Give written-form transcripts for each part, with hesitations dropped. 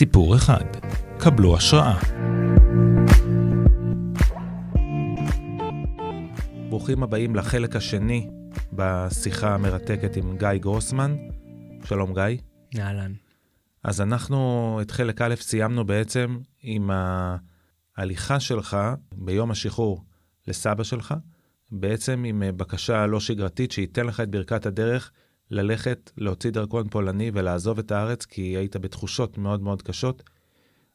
סיפור אחד. קבלו השראה. ברוכים הבאים לחלק השני בשיחה המרתקת עם גיא גרוסמן. שלום גיא. נהלן. אז אנחנו את חלק א' סיימנו בעצם עם ההליכה שלך ביום השחרור לסבא שלך, בעצם עם בקשה לא שגרתית שייתן לך את ברכת הדרך ללכת להוציא דרכון פולני ולעזוב את הארץ, כי היית בתחושות מאוד מאוד קשות.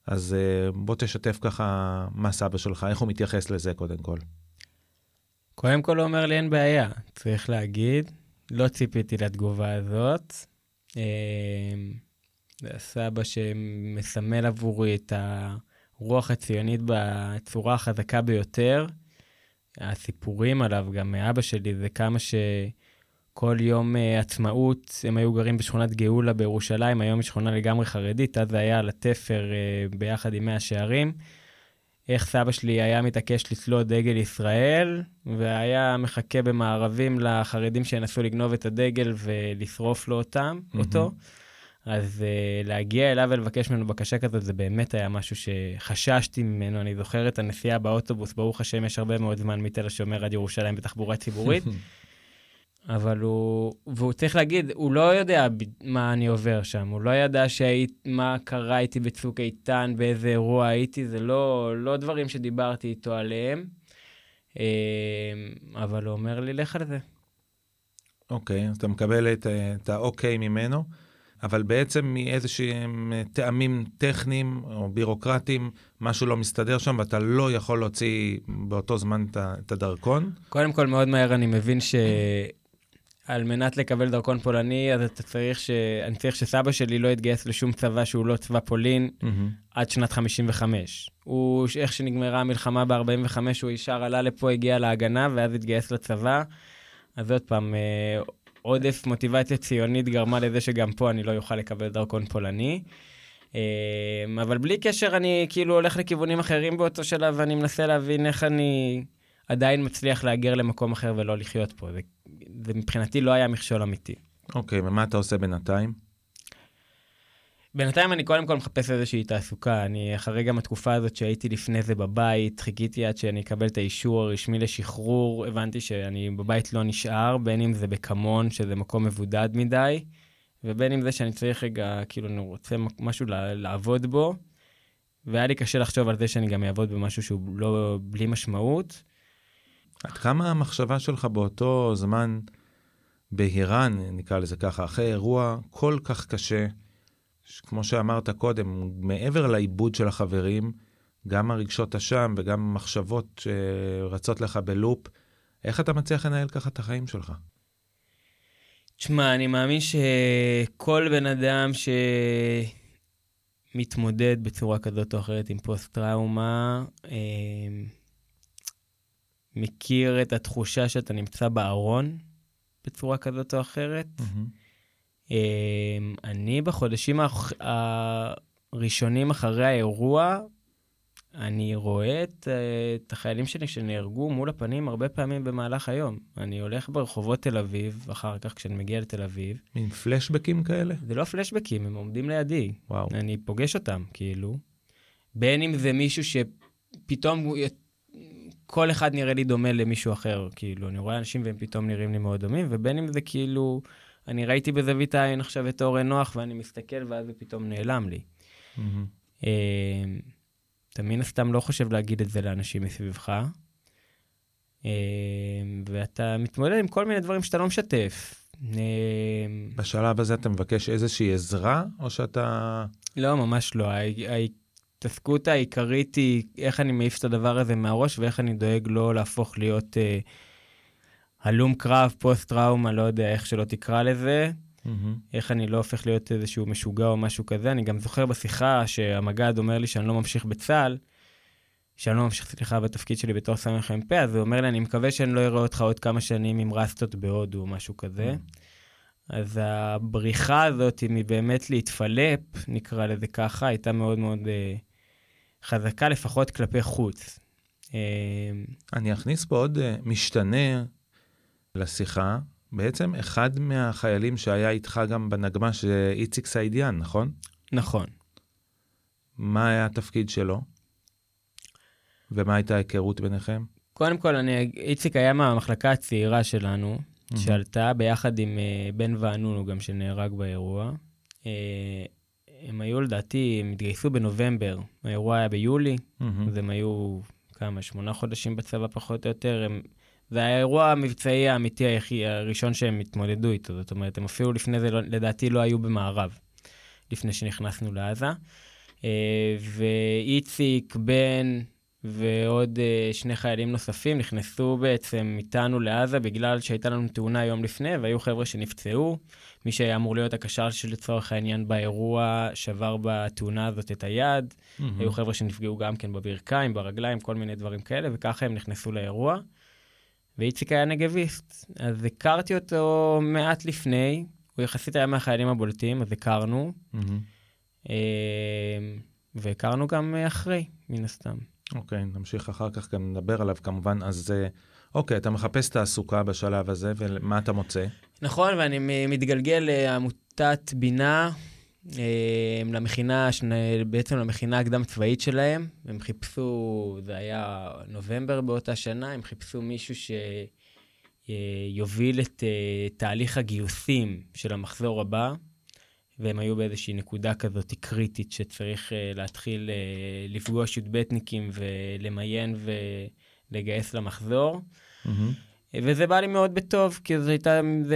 אז בוא תשתף ככה מה סבא שלך, איך הוא מתייחס לזה קודם כל. קודם כל הוא אומר לי אין בעיה, צריך להגיד, לא ציפיתי לתגובה הזאת. זה הסבא שמסמל עבורי את הרוח הציונית בצורה החזקה ביותר. הסיפורים עליו, גם מאבא שלי, זה כמה שכל יום עצמאות, הם היו גרים בשכונת גאולה בירושלים, היום היא שכונה לגמרי חרדית, אז זה היה על התפר ביחד עם 100 שערים. איך סבא שלי היה מתעקש לצלות דגל ישראל, והיה מחכה במערבים לחרדים שינסו לגנוב את הדגל ולשרוף לו אותם, אותו. אז להגיע אליו ולבקש ממנו בקשה כזאת, זה באמת היה משהו שחששתי ממנו. אני זוכר את הנסיעה באוטובוס, ברוך השם, יש הרבה מאוד זמן מתל השומר עד ירושלים בתחבורה ציבורית, אבל והוא צריך להגיד, הוא לא יודע מה אני עובר שם, הוא לא ידע מה קרה איתי בצוק איתן, באיזה אירוע הייתי, זה לא דברים שדיברתי איתו עליהם, אבל הוא אומר לי, לך על זה. אוקיי, אז אתה מקבל את האוקיי ממנו, אבל בעצם מאיזשהם טעמים טכניים או בירוקרטיים, משהו לא מסתדר שם, ואתה לא יכול להוציא באותו זמן את הדרכון. קודם כל, מאוד מהר אני מבין שעל מנת לקבל דרכון פולני, אז אני צריך שסבא שלי לא יתגייס לשום צבא שהוא לא צבא פולין, עד שנת 55. איך שנגמרה המלחמה ב-45, הוא ישר עלה לפה, הגיע להגנה, ואז התגייס לצבא. אז עוד פעם, עודף מוטיבציה ציונית גרמה לזה שגם פה אני לא יוכל לקבל דרכון פולני. אבל בלי קשר, אני כאילו הולך לכיוונים אחרים באותו שלב, ואני מנסה להבין איך אני עדיין מצליח להגר למקום אחר ולא לחיות פה. זה מבחינתי לא היה מכשול אמיתי. אוקיי, ומה אתה עושה בינתיים? בינתיים אני קודם כל מחפש איזושהי תעסוקה. אני אחרי גם התקופה הזאת שהייתי לפני זה בבית, חיכיתי עד שאני אקבל את האישור הרשמי לשחרור, הבנתי שאני בבית לא נשאר, בין אם זה בקמון, שזה מקום מבודד מדי, ובין אם זה שאני צריך רגע, כאילו אני רוצה משהו לעבוד בו, והיה לי קשה לחשוב על זה שאני גם אעבוד במשהו שהוא לא, בלי משמעות. עד כמה המחשבה שלך באותו זמן בהירן, נקרא לזה ככה, אחרי אירוע כל כך קשה, כמו שאמרת קודם, מעבר לאיבוד של החברים, גם הרגשות השם וגם המחשבות שרצות לך בלופ, איך אתה מצליח לנהל ככה את החיים שלך? תשמע, אני מאמין שכל בן אדם שמתמודד בצורה כזאת או אחרת עם פוסט-טראומה, מכיר את התחושה שאתה נמצא בארון בצורה כזאת או אחרת. אני בחודשים הראשונים אחרי האירוע, אני רואה את החיילים שלי שנהרגו מול הפנים הרבה פעמים במהלך היום. אני הולך ברחובות תל אביב, אחר כך כשאני מגיע לתל אביב. עם פלשבקים כאלה? זה לא פלשבקים, הם עומדים לידי. וואו. אני פוגש אותם, כאילו. בין אם זה מישהו שפתאום, כל אחד נראה לי דומה למישהו אחר, כאילו. אני רואה אנשים והם פתאום נראים לי מאוד דומים, ובין אם זה כאילו אני ראיתי בזווית העין עכשיו את אורן נוח, ואני מסתכל, ואז פתאום נעלם לי. אתה מן הסתם לא חושב להגיד את זה לאנשים מסביבך, ואתה מתמודד עם כל מיני דברים שאתה לא משתף. בשלב הזה אתה מבקש איזושהי עזרה, או שאתה לא, ממש לא. ההתעסקות העיקרית היא איך אני מעיף את הדבר הזה מהראש, ואיך אני דואג לא להפוך להיות הלום קרב, פוסט-טראומה, לא יודע איך שלא תקרא לזה, איך אני לא הופך להיות איזשהו משוגע או משהו כזה. אני גם זוכר בשיחה שהמגד אומר לי שאני לא ממשיך בצהל, שאני לא ממשיך, סליחה, בתפקיד שלי בתור סמ"ך מ"פ, אז הוא אומר לי, אני מקווה שאני לא אראה אותך עוד כמה שנים עם רסטות בהודו או משהו כזה. אז הבריחה הזאת, אם היא באמת להתפלפ, נקרא לזה ככה, הייתה מאוד מאוד חזקה, לפחות כלפי חוץ. אני אכניס פה עוד משתנה לשיחה. בעצם אחד מהחיילים שהיה איתך גם בנגמה, שאיציק סעידיאן, נכון? נכון. מה היה התפקיד שלו? ומה הייתה ההיכרות ביניכם? קודם כל, איציק היה מהמחלקה הצעירה שלנו, שעלתה ביחד עם בן וענונו, גם שנהרג באירוע. הם היו, לדעתי, הם התגייסו בנובמבר. האירוע היה ביולי, אז הם היו כמה, 8 חודשים בצבא פחות או יותר. זה היה האירוע המבצעי האמיתי הראשון שהם התמודדו איתו. זאת אומרת, הם אפילו לפני זה, לדעתי, לא היו במערב, לפני שנכנסנו לעזה. ואיציק, בן ועוד 2 חיילים נוספים נכנסו בעצם איתנו לעזה, בגלל שהייתה לנו תאונה יום לפני, והיו חבר'ה שנפצעו. מי שהיה אמור להיות הקשר שלצורך העניין באירוע, שבר בתאונה הזאת את היד. היו חבר'ה שנפגעו גם כן בברכיים, ברגליים, כל מיני דברים כאלה, וככה הם נכנסו לאירוע. ואיציק היה נגביסט, אז הכרתי אותו מעט לפני, הוא יחסית היה מהחיילים הבולטים, אז הכרנו, והכרנו גם אחרי, מן הסתם. אוקיי, נמשיך אחר כך גם נדבר עליו כמובן, אז אוקיי, אתה מחפש תעסוקה בשלב הזה, ומה אתה מוצא? נכון, ואני מתגלגל לעמותת בינה, למכינה, בעצם למכינה הקדם צבאית שלהם, הם חיפשו, זה היה נובמבר באותה שנה, הם חיפשו מישהו שיוביל את תהליך הגיוסים של המחזור הבא, והם היו באיזושהי נקודה כזאת קריטית שצריך להתחיל לפגוש י"בניקים ולמיין ולגייס למחזור. וזה בא לי מאוד בטוב, כי זה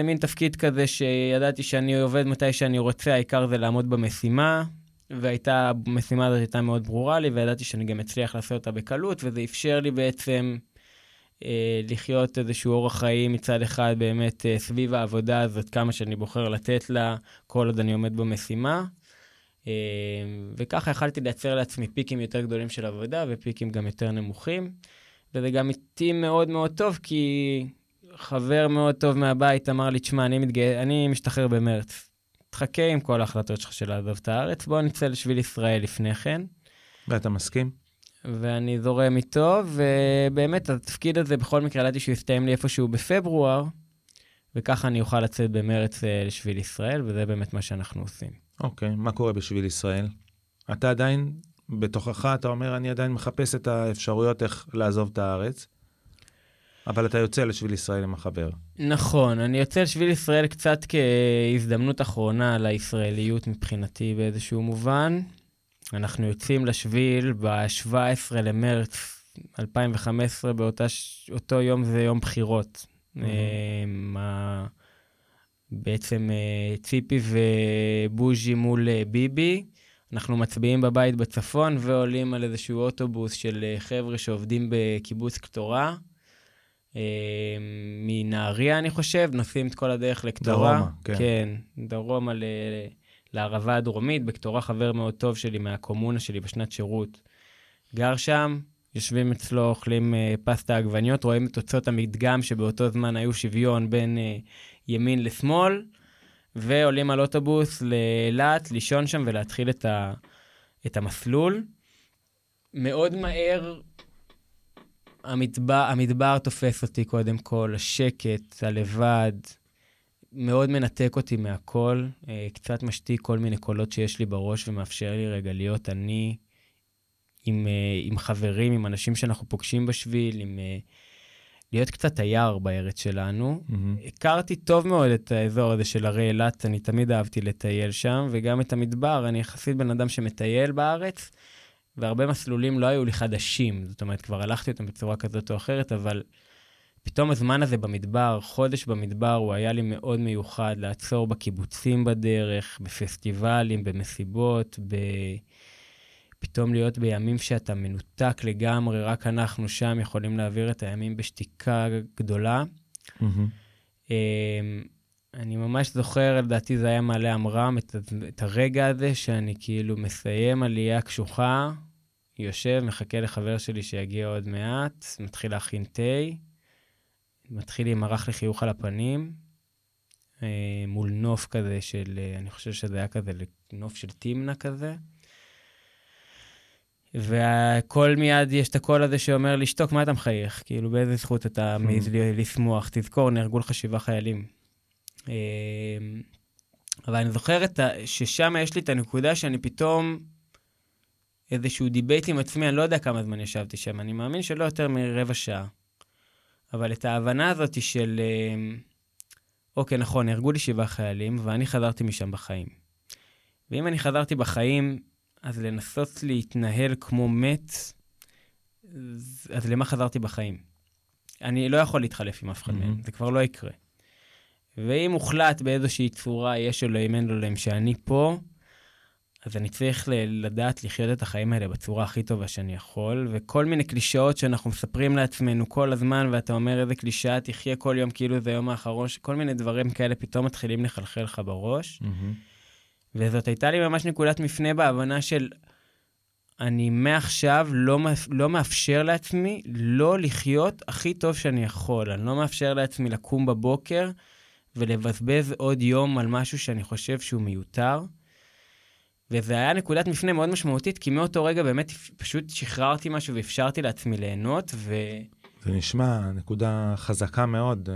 מין תפקיד כזה שידעתי שאני עובד מתי שאני רוצה, העיקר זה לעמוד במשימה, והמשימה הזאת הייתה מאוד ברורה לי, וידעתי שאני גם אצליח לעשות אותה בקלות, וזה אפשר לי בעצם לחיות איזשהו אורח חיים מצד אחד, באמת סביב העבודה הזאת, כמה שאני בוחר לתת לה, כל עוד אני עומד במשימה, וככה יכלתי לייצר לעצמי פיקים יותר גדולים של עבודה, ופיקים גם יותר נמוכים, וזה גם איתי מאוד מאוד טוב, כי חבר מאוד טוב מהבית אמר לי, תשמע, אני משתחרר במרץ. תחכה עם כל ההחלטות שלך של לעזוב את הארץ, בוא נצא לשביל ישראל לפני כן. ואתה מסכים? ואני זורם איתו, ובאמת התפקיד הזה, בכל מקרה, ידעתי שהוא יסתיים לי איפשהו בפברואר, וככה אני אוכל לצאת במרץ לשביל ישראל, וזה באמת מה שאנחנו עושים. אוקיי, מה קורה בשביל ישראל? אתה עדיין... בתוכך אתה אומר, אני עדיין מחפש את האפשרויות איך לעזוב את הארץ, אבל אתה יוצא לשביל ישראל עם החבר. נכון, אני יוצא לשביל ישראל קצת כהזדמנות אחרונה לישראליות מבחינתי באיזשהו מובן. אנחנו יוצאים לשביל ב-17 למרץ 2015, אותו יום זה יום בחירות. בעצם ציפי ובוז'י מול ביבי, אנחנו מצביעים בבית בצפון, ועולים על איזשהו אוטובוס של חבר'ה שעובדים בקיבוץ קטורה, מנעריה אני חושב, נוסעים את כל הדרך לקטורה. דרומה, כן. כן, דרומה לערבה הדרומית, בקטורה חבר מאוד טוב שלי מהקומונה שלי בשנת שירות. גר שם, יושבים אצלו, אוכלים פסטה עגבניות, רואים את תוצאות המדגם שבאותו זמן היו שוויון בין ימין לשמאל, ועולים על אוטובוס לאילת, לישון שם ולהתחיל את המסלול. מאוד מהר המדבר תופס אותי קודם כל, השקט, הלבד, מאוד מנתק אותי מהכל, קצת משתיק כל מיני קולות שיש לי בראש ומאפשר לי רגע להיות אני עם חברים, עם אנשים שאנחנו פוגשים בשביל, עם... להיות קצת תייר בארץ שלנו. הכרתי טוב מאוד את האזור הזה של הרי אילת, אני תמיד אהבתי לטייל שם, וגם את המדבר, אני יחסית בן אדם שמטייל בארץ, והרבה מסלולים לא היו לי חדשים, זאת אומרת, כבר הלכתי אותם בצורה כזאת או אחרת, אבל פתאום הזמן הזה במדבר, חודש במדבר, הוא היה לי מאוד מיוחד, לעצור בקיבוצים בדרך, בפסטיבלים, במסיבות, פתאום להיות בימים שאתה מנותק לגמרי, רק אנחנו שם יכולים להעביר את הימים בשתיקה גדולה. אני ממש זוכר, לדעתי זה היה מעלה אמרם, את הרגע הזה שאני כאילו מסיים עלייה קשוחה, יושב, מחכה לחבר שלי שיגיע עוד מעט, מתחיל להכין תה, מתחיל עם מרח לחיוך על הפנים, מול נוף כזה של, אני חושב שזה היה כזה, נוף של תימנה כזה, והכל מיד יש את הקול הזה שאומר לי, שתוק, מה אתה מחייך? כאילו באיזה זכות אתה מעיז לשמוח, תזכור, נהרגו לך 7 חיילים. אבל אני זוכרת ששם יש לי את הנקודה שאני פתאום איזשהו דיבייט עם עצמי, אני לא יודע כמה זמן ישבתי שם, אני מאמין שלא יותר מרבע שעה. אבל את ההבנה הזאת של, אוקיי, נכון, הרגו לי 7 חיילים, ואני חזרתי משם בחיים. ואם אני חזרתי בחיים, אז לנסות להתנהל כמו מת, אז למה חזרתי בחיים? אני לא יכול להתחלף עם אף אחד מהם, זה כבר לא יקרה. ואם הוחלט באיזושהי צורה, יש אלוהים, אין אלוהים, שאני פה, אז אני צריך לדעת לחיות את החיים האלה בצורה הכי טובה שאני יכול, וכל מיני קלישאות שאנחנו מספרים לעצמנו כל הזמן, ואתה אומר איזה קלישאה, תחיה כל יום כאילו זה היום האחרון, כל מיני דברים כאלה פתאום מתחילים לחלחל לך בראש, וזאת הייתה לי ממש נקודת מפנה בהבנה של, אני מעכשיו לא מאפשר לעצמי לא לחיות הכי טוב שאני יכול, אני לא מאפשר לעצמי לקום בבוקר, ולבזבז עוד יום על משהו שאני חושב שהוא מיותר, וזה היה נקודת מפנה מאוד משמעותית, כי מאותו רגע באמת פשוט שחררתי משהו, ואפשרתי לעצמי ליהנות, ו... זה נשמע נקודה חזקה מאוד,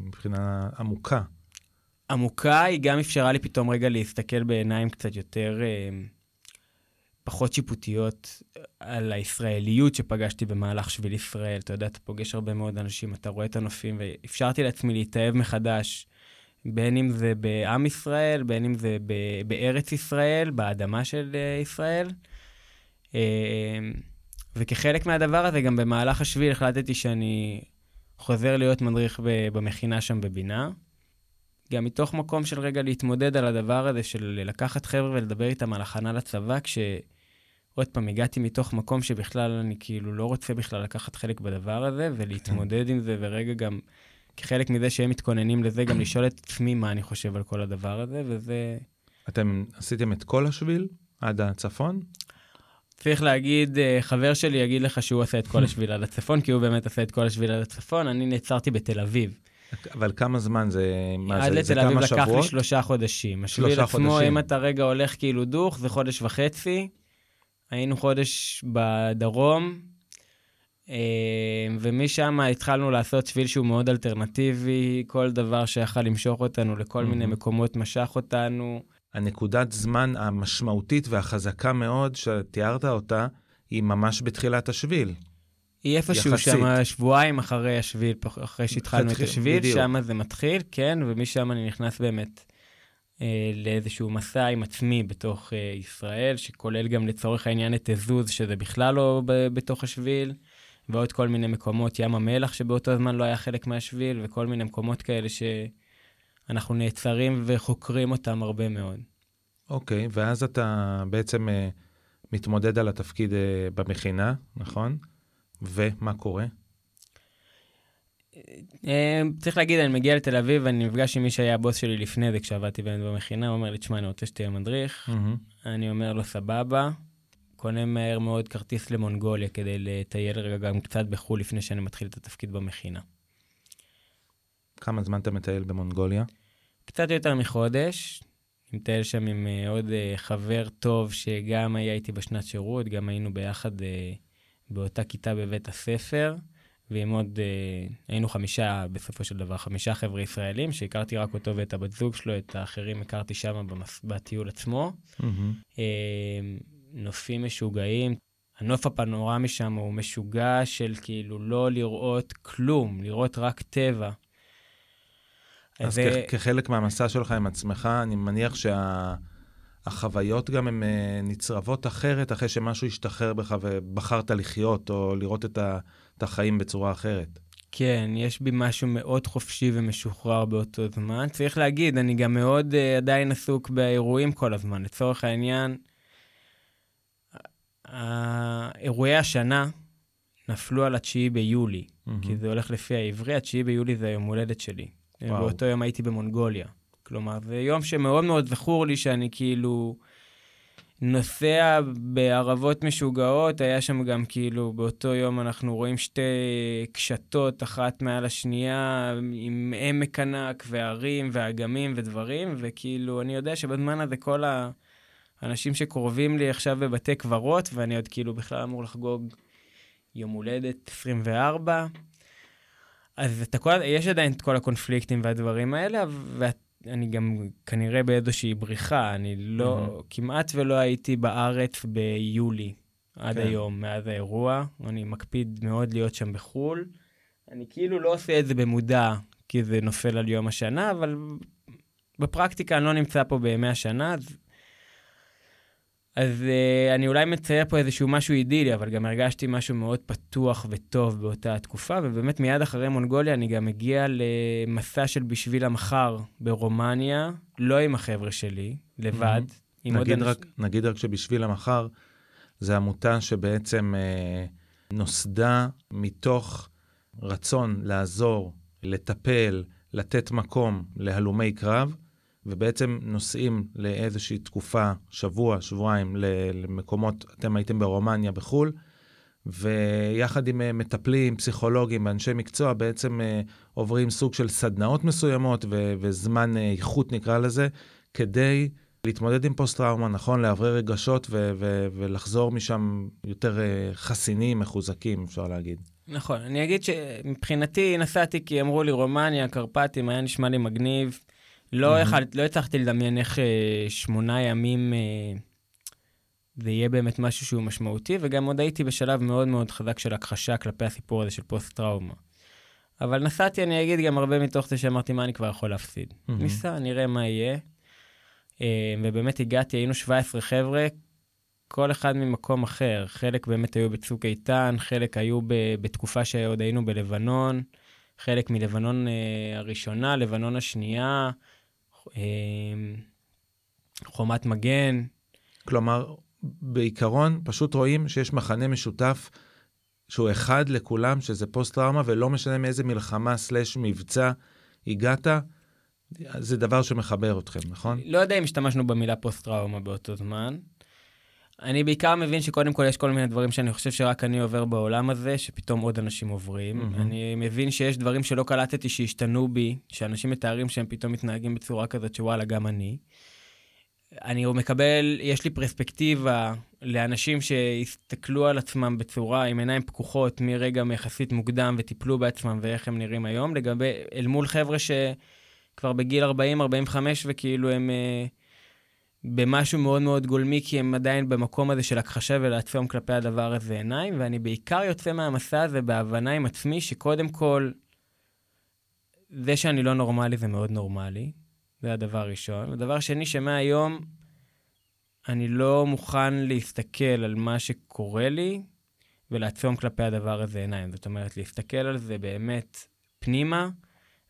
מבחינה עמוקה. עמוקה היא גם אפשרה לי פתאום רגע להסתכל בעיניים קצת יותר, פחות שיפוטיות, על הישראליות שפגשתי במהלך שביל ישראל. אתה יודע, אתה פוגש הרבה מאוד אנשים, אתה רואה את הנופים, ואפשרתי לעצמי להתאהב מחדש, בין אם זה בעם ישראל, בין אם זה בארץ ישראל, באדמה של ישראל. וכחלק מהדבר הזה, גם במהלך השביל החלטתי שאני חוזר להיות מדריך במכינה שם בבינה. גם מתוך מקום של רגע להתמודד על הדבר הזה, של לקחת חבר'ה ולדבר איתם על הכנה לצבא, כשעוד פעם הגעתי מתוך מקום שבכלל אני כאילו לא רוצה בכלל לקחת חלק בדבר הזה, ולהתמודד עם זה, ורגע גם... כחלק מזה שהם מתכוננים לזה, גם לשאול את עצמי מה אני חושב על כל הדבר הזה, וזה... אתם עשיתם את כל השביל עד הצפון? צריך להגיד, חבר שלי יגיד לך שהוא עשה את כל השביל עד הצפון, כי הוא באמת עשה את כל השביל עד הצפון, אני נעצרתי בתל אביב. אבל כמה זמן זה? עד לתל אביב לקח לי 3 חודשים. השביל עצמו, אם אתה רגע הולך כאילו דוח, זה 1.5 חודשים, היינו 1 חודש בדרום, ומשם התחלנו לעשות שביל שהוא מאוד אלטרנטיבי, כל דבר שיכל למשוך אותנו לכל מיני מקומות משך אותנו. הנקודת זמן המשמעותית והחזקה מאוד שתיארת אותה, היא ממש בתחילת השביל. היא איפשהו שם שבועיים אחרי השביל, אחרי שהתחלנו את השביל, שם זה מתחיל, כן, ומשם אני נכנס באמת לאיזשהו מסע עם עצמי בתוך ישראל, שכולל גם לצורך העניין את הזוז, שזה בכלל לא בתוך השביל. ועוד כל מיני מקומות, ים המלח שבאותו הזמן לא היה חלק מהשביל, וכל מיני מקומות כאלה שאנחנו נעצרים וחוקרים אותם הרבה מאוד. אוקיי, ואז אתה בעצם מתמודד על התפקיד במכינה, נכון? ומה קורה? צריך להגיד, אני מגיע לתל אביב, ואני נפגש עם מי שהיה הבוס שלי לפני זה, כשעבדתי באמת במכינה, הוא אומר לי, תשמע, אני רוצה שתהיה מדריך. אני אומר לו, סבבה. קונה מהר מאוד כרטיס למונגוליה, כדי לטייל רגע גם קצת בחול, לפני שאני מתחיל את התפקיד במכינה. כמה זמן אתה מטייל במונגוליה? קצת יותר מחודש. אני מטייל שם עם עוד חבר טוב, שגם היה איתי בשנת שירות, גם היינו ביחד באותה כיתה בבית הספר, ועם עוד, היינו 5, בסופו של דבר, 5 חבר'ה ישראלים, שהכרתי רק אותו ואת הבת זוג שלו, את האחרים הכרתי שם בטיול עצמו. נופים משוגעים, הנוף הפנורמי שם הוא משוגע של כאילו לא לראות כלום, לראות רק טבע. אז כחלק מהמסע שלך עם עצמך, אני מניח שהחוויות גם הן נצרבות אחרת, אחרי שמשהו ישתחרר בך ובחרת לחיות, או לראות את החיים בצורה אחרת. כן, יש בי משהו מאוד חופשי ומשוחרר באותו זמן. צריך להגיד, אני גם מאוד עדיין עסוק באירועים כל הזמן, לצורך העניין, אירועי השנה נפלו על 9 ביולי, כי זה הולך לפי העברי, 9 ביולי זה יום הולדת שלי. באותו יום הייתי במונגוליה. כלומר, זה יום שמאוד מאוד זכור לי שאני כאילו נוסע בערבות משוגעות, היה שם גם כאילו באותו יום אנחנו רואים 2 קשתות, אחת מעל השנייה, עם עמק ענק וערים ואגמים ודברים, וכאילו אני יודע שבזמן הזה כל ה... אנשים שקרובים לי עכשיו בבתי קברות, ואני עוד כאילו בכלל אמור לחגוג יום הולדת 24, אז יש עדיין את כל הקונפליקטים והדברים האלה, ואני גם כנראה באיזושהי בריחה, אני לא, כמעט ולא הייתי בארץ ביולי, עד היום, מאז האירוע. אני מקפיד מאוד להיות שם בחול. אני כאילו לא עושה את זה במודע, כי זה נופל על יום השנה, אבל בפרקטיקה אני לא נמצא פה בימי השנה, אז אני אולי מצייר פה איזשהו משהו אידילי, אבל גם הרגשתי משהו מאוד פתוח וטוב באותה התקופה, ובאמת מיד אחרי מונגוליה אני גם מגיע למסע של בשביל המחר ברומניה, לא עם החבר'ה שלי, לבד. נגיד רק שבשביל המחר, זה עמותה שבעצם נוסדה מתוך רצון לעזור, לטפל, לתת מקום להלומי קרב, ובעצם נוסעים לאיזושהי תקופה, שבוע, שבועיים, למקומות, אתם הייתם ברומניה, בחול, ויחד עם מטפלים, פסיכולוגים, אנשי מקצוע, בעצם עוברים סוג של סדנאות מסוימות, וזמן איכות נקרא לזה, כדי להתמודד עם פוסט-טראומה, נכון, לעבר רגשות, ולחזור משם יותר חסינים, מחוזקים, אפשר להגיד. נכון, אני אגיד שמבחינתי נסעתי, כי אמרו לי רומניה, קרפטים, היה נשמע לי מגניב, לא הצלחתי לדמיין איך 8 ימים זה יהיה באמת משהו שהוא משמעותי, וגם עוד הייתי בשלב מאוד מאוד חזק של הכחשה כלפי הסיפור הזה של פוסט-טראומה. אבל נסעתי, אני אגיד גם הרבה מתוך זה שאמרתי, מה אני כבר יכול להפסיד? ניסע, נראה מה יהיה. ובאמת הגעתי, היינו 17 חבר'ה, כל אחד ממקום אחר. חלק באמת היו בצוק איתן, חלק היו בתקופה שעוד היינו בלבנון, חלק מלבנון הראשונה, לבנון השנייה, חומת מגן. כלומר, בעיקרון פשוט רואים שיש מחנה משותף שהוא אחד לכולם, שזה פוסט-טראומה, ולא משנה מאיזה מלחמה סלש מבצע הגעת, זה דבר שמחבר אתכם, נכון? לא יודע אם השתמשנו במילה פוסט-טראומה באותו זמן. אני בעיקר מבין שקודם כל יש כל מיני דברים שאני חושב שרק אני עובר בעולם הזה, שפתאום עוד אנשים עוברים. אני מבין שיש דברים שלא קלטתי שהשתנו בי, שאנשים מתארים שהם פתאום מתנהגים בצורה כזאת שוואלה, גם אני. אני מקבל, יש לי פרספקטיבה לאנשים שהסתכלו על עצמם בצורה, עם עיניים פקוחות מרגע מיחסית מוקדם וטיפלו בעצמם ואיך הם נראים היום, לגבי, אל מול חבר'ה שכבר בגיל 40-45 וכאילו הם במשהו מאוד מאוד גולמי, כי הם עדיין במקום הזה של הכחשה ולעצום כלפי הדבר הזה עיניים, ואני בעיקר יוצא מהמסע הזה בהבנה עם עצמי, שקודם כל, זה שאני לא נורמלי זה מאוד נורמלי, זה הדבר הראשון. הדבר שני, שמהיום אני לא מוכן להסתכל על מה שקורה לי, ולעצום כלפי הדבר הזה עיניים. זאת אומרת, להסתכל על זה באמת פנימה,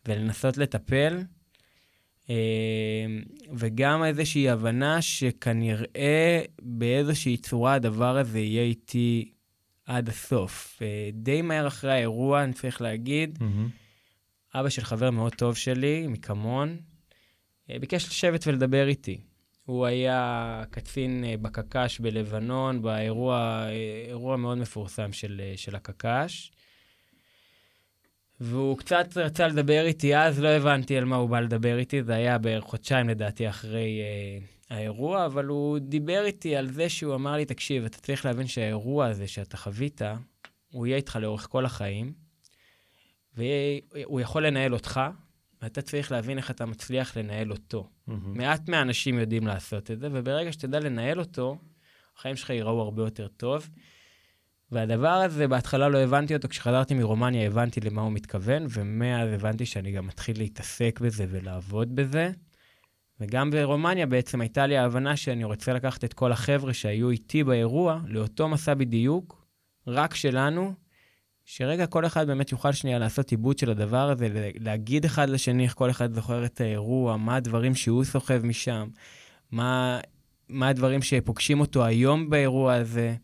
ולנסות לטפל, וגם איזושהי הבנה שכנראה באיזושהי צורה הדבר הזה יהיה איתי עד הסוף. די מהר אחרי האירוע, אני צריך להגיד, אבא של חבר מאוד טוב שלי, מקמון, ביקש לשבת ולדבר איתי. הוא היה קצין בקקש בלבנון, באירוע מאוד מפורסם של הקקש, והוא קצת רצה לדבר איתי, אז לא הבנתי על מה הוא בא לדבר איתי, זה היה בערך חודשיים לדעתי אחרי האירוע, אבל הוא דיבר איתי על זה שהוא אמר לי, תקשיב, אתה צריך להבין שהאירוע הזה שאתה חווית, הוא יהיה איתך לאורך כל החיים, והוא יכול לנהל אותך, ואתה צריך להבין איך אתה מצליח לנהל אותו. מעט מהאנשים יודעים לעשות את זה, וברגע שתדע לנהל אותו, החיים שלך ייראו הרבה יותר טוב, והדבר הזה, בהתחלה לא הבנתי אותו, כשחזרתי מרומניה הבנתי למה הוא מתכוון, ומאז הבנתי שאני גם מתחיל להתעסק בזה ולעבוד בזה, וגם ברומניה בעצם הייתה לי ההבנה שאני רוצה לקחת את כל החבר'ה שהיו איתי באירוע, לאותו מסע בדיוק, רק שלנו, שרגע כל אחד באמת יוכל שנייה לעשות עיבוד של הדבר הזה, להגיד אחד לשני איך כל אחד זוכר את האירוע, מה הדברים שהוא סוחב משם, מה הדברים שפוגשים אותו היום באירוע הזה,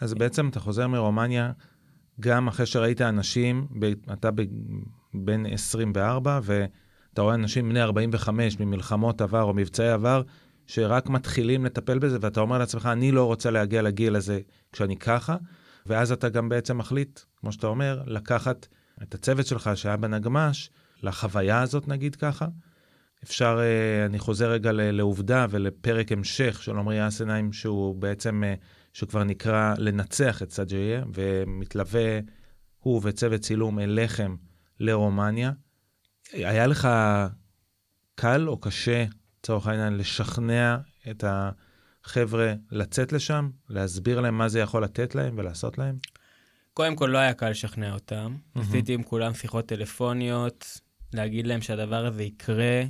אז בעצם אתה חוזר מרומניה, גם אחרי שראית אנשים, אתה בין 24, ואתה רואה אנשים בני 45 ממלחמות עבר או מבצעי עבר, שרק מתחילים לטפל בזה, ואתה אומר לעצמך, אני לא רוצה להגיע לגיל הזה כשאני ככה, ואז אתה גם בעצם מחליט, כמו שאתה אומר, לקחת את הצוות שלך שהיה בנגמש, לחוויה הזאת נגיד ככה, אפשר, אני חוזר רגע לעובדה ולפרק המשך של עומרי אסיניים, שהוא בעצם, שכבר נקרא לנצח את סג'יה, ומתלווה הוא וצוות צילום אליכם לרומניה. היה לך קל או קשה, צורך העניין, לשכנע את חבר'ה לצאת לשם, להסביר להם מה זה יכול לתת להם ולעשות להם? קודם כל לא היה קל לשכנע אותם. עשיתי עם כולם שיחות טלפוניות, להגיד להם שהדבר הזה יקרה.